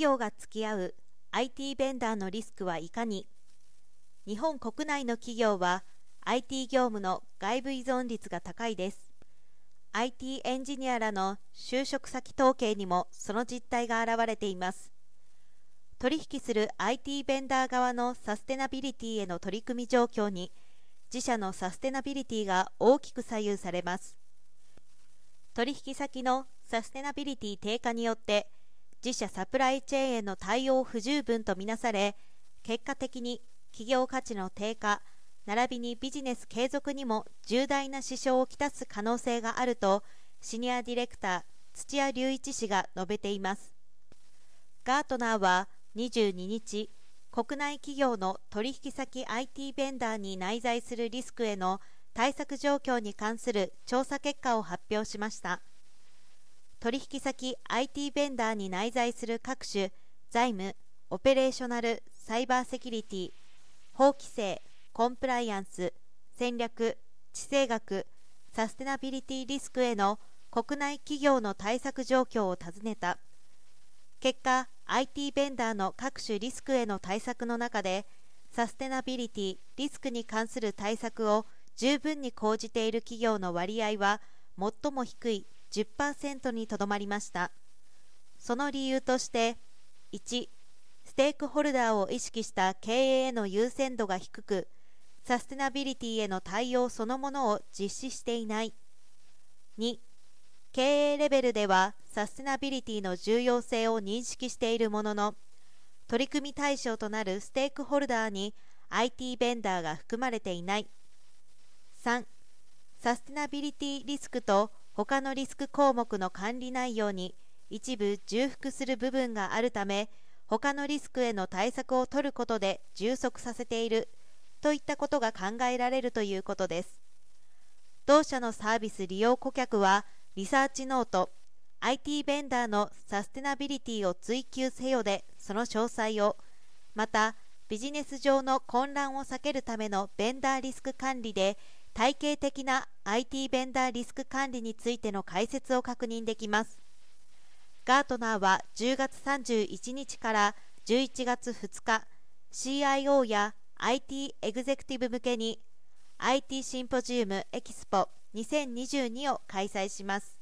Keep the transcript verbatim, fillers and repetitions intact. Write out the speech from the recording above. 業が付き合う アイティー ベンダーのリスクはいかに。日本国内の企業は アイティー 業務の外部依存率が高いです。アイティー エンジニアらの就職先統計にもその実態が現れています。取引する アイティー ベンダー側のサステナビリティへの取り組み状況に、自社のサステナビリティが大きく左右されます。取引先のサステナビリティ低下によって、自社サプライチェーンへの対応不十分とみなされ、結果的に企業価値の低下、並びにビジネス継続にも重大な支障をきたす可能性があると、シニアディレクター土屋隆一氏が述べています。ガートナーはにじゅうににち、国内企業の取引先 アイティー ベンダーに内在するリスクへの対策状況に関する調査結果を発表しました。取引先 アイティー ベンダーに内在する各種財務、オペレーショナル、サイバーセキュリティ、法規制、コンプライアンス、戦略、地政学、サステナビリティリスクへの国内企業の対策状況を尋ねた。結果、アイティー ベンダーの各種リスクへの対策の中で、サステナビリティリスクに関する対策を十分に講じている企業の割合は最も低い じゅっパーセント にとどまりました。その理由として、いち. ステークホルダーを意識した経営への優先度が低く、サステナビリティへの対応そのものを実施していない。に. 経営レベルではサステナビリティの重要性を認識しているものの、取り組み対象となるステークホルダーに アイティー ベンダーが含まれていない。さん. サステナビリティリスクと他のリスク項目の管理内容に一部重複する部分があるため、他のリスクへの対策を取ることで充足させているといったことが考えられるということです。同社のサービス利用顧客はリサーチノート アイティー ベンダーのサステナビリティを追求せよでその詳細を、またビジネス上の混乱を避けるためのベンダーリスク管理で体系的な アイティー ベンダーリスク管理についての解説を確認できます。ガートナーはじゅうがつさんじゅういちにちからじゅういちがつふつか、シーアイオー や アイティー エグゼクティブ向けに アイティー シンポジウムエキスポにせんにじゅうにを開催します。